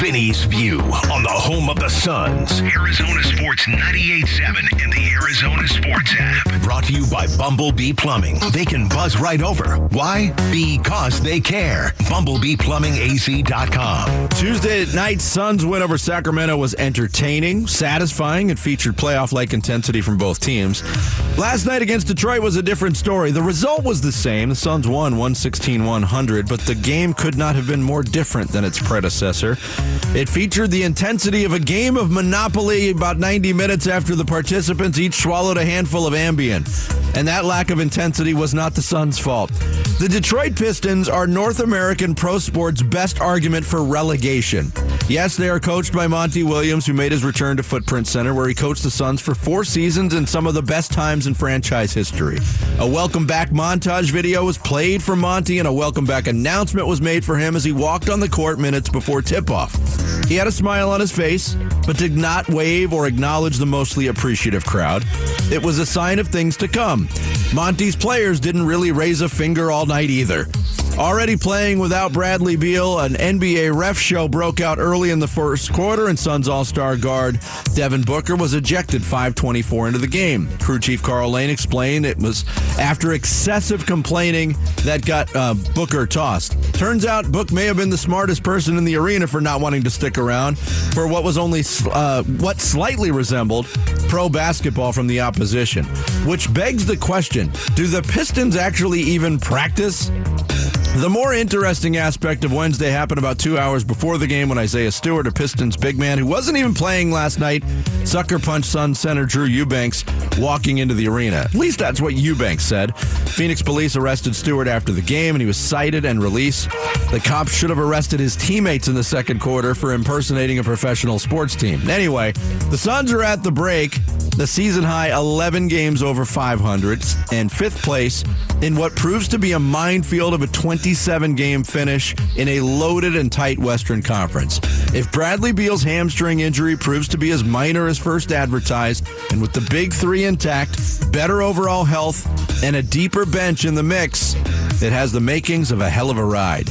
Vinnie's View on the home of the Suns. Arizona Sports 98.7 and the Arizona Sports app. Brought to you by Bumblebee Plumbing. They can buzz right over. Why? Because they care. BumblebeePlumbingAC.com. Tuesday at night, Suns win over Sacramento was entertaining, satisfying, and featured playoff-like intensity from both teams. Last night against Detroit was a different story. The result was the same. The Suns won 116-100, but the game could not have been more different than its predecessor. It featured the intensity of a game of Monopoly about 90 minutes after the participants each swallowed a handful of Ambien. And that lack of intensity was not the Suns' fault. The Detroit Pistons are North American pro sports' best argument for relegation. Yes, they are coached by Monty Williams, who made his return to Footprint Center, where he coached the Suns for 4 seasons and some of the best times in franchise history. A welcome back montage video was played for Monty, and a welcome back announcement was made for him as he walked on the court minutes before tip-off. He had a smile on his face, but did not wave or acknowledge the mostly appreciative crowd. It was a sign of things to come. Monty's players didn't really raise a finger all night either. Already playing without Bradley Beal, an NBA ref show broke out early in the first quarter, and Suns All-Star guard Devin Booker was ejected 5:24 into the game. Crew chief Carl Lane explained it was after excessive complaining that got Booker tossed. Turns out Book may have been the smartest person in the arena for not wanting to stick around for what was only what slightly resembled pro basketball from the opposition, which begs the question, do the Pistons actually even practice? The more interesting aspect of Wednesday happened about 2 hours before the game when Isaiah Stewart, a Pistons big man who wasn't even playing last night, sucker punched Suns center Drew Eubanks walking into the arena. At least that's what Eubanks said. Phoenix police arrested Stewart after the game, and he was cited and released. The cops should have arrested his teammates in the second quarter for impersonating a professional sports team. Anyway, the Suns are at the break. The season-high 11 games over 500 and 5th place in what proves to be a minefield of a 27-game finish in a loaded and tight Western Conference. If Bradley Beal's hamstring injury proves to be as minor as first advertised, and with the big three intact, better overall health, and a deeper bench in the mix, it has the makings of a hell of a ride.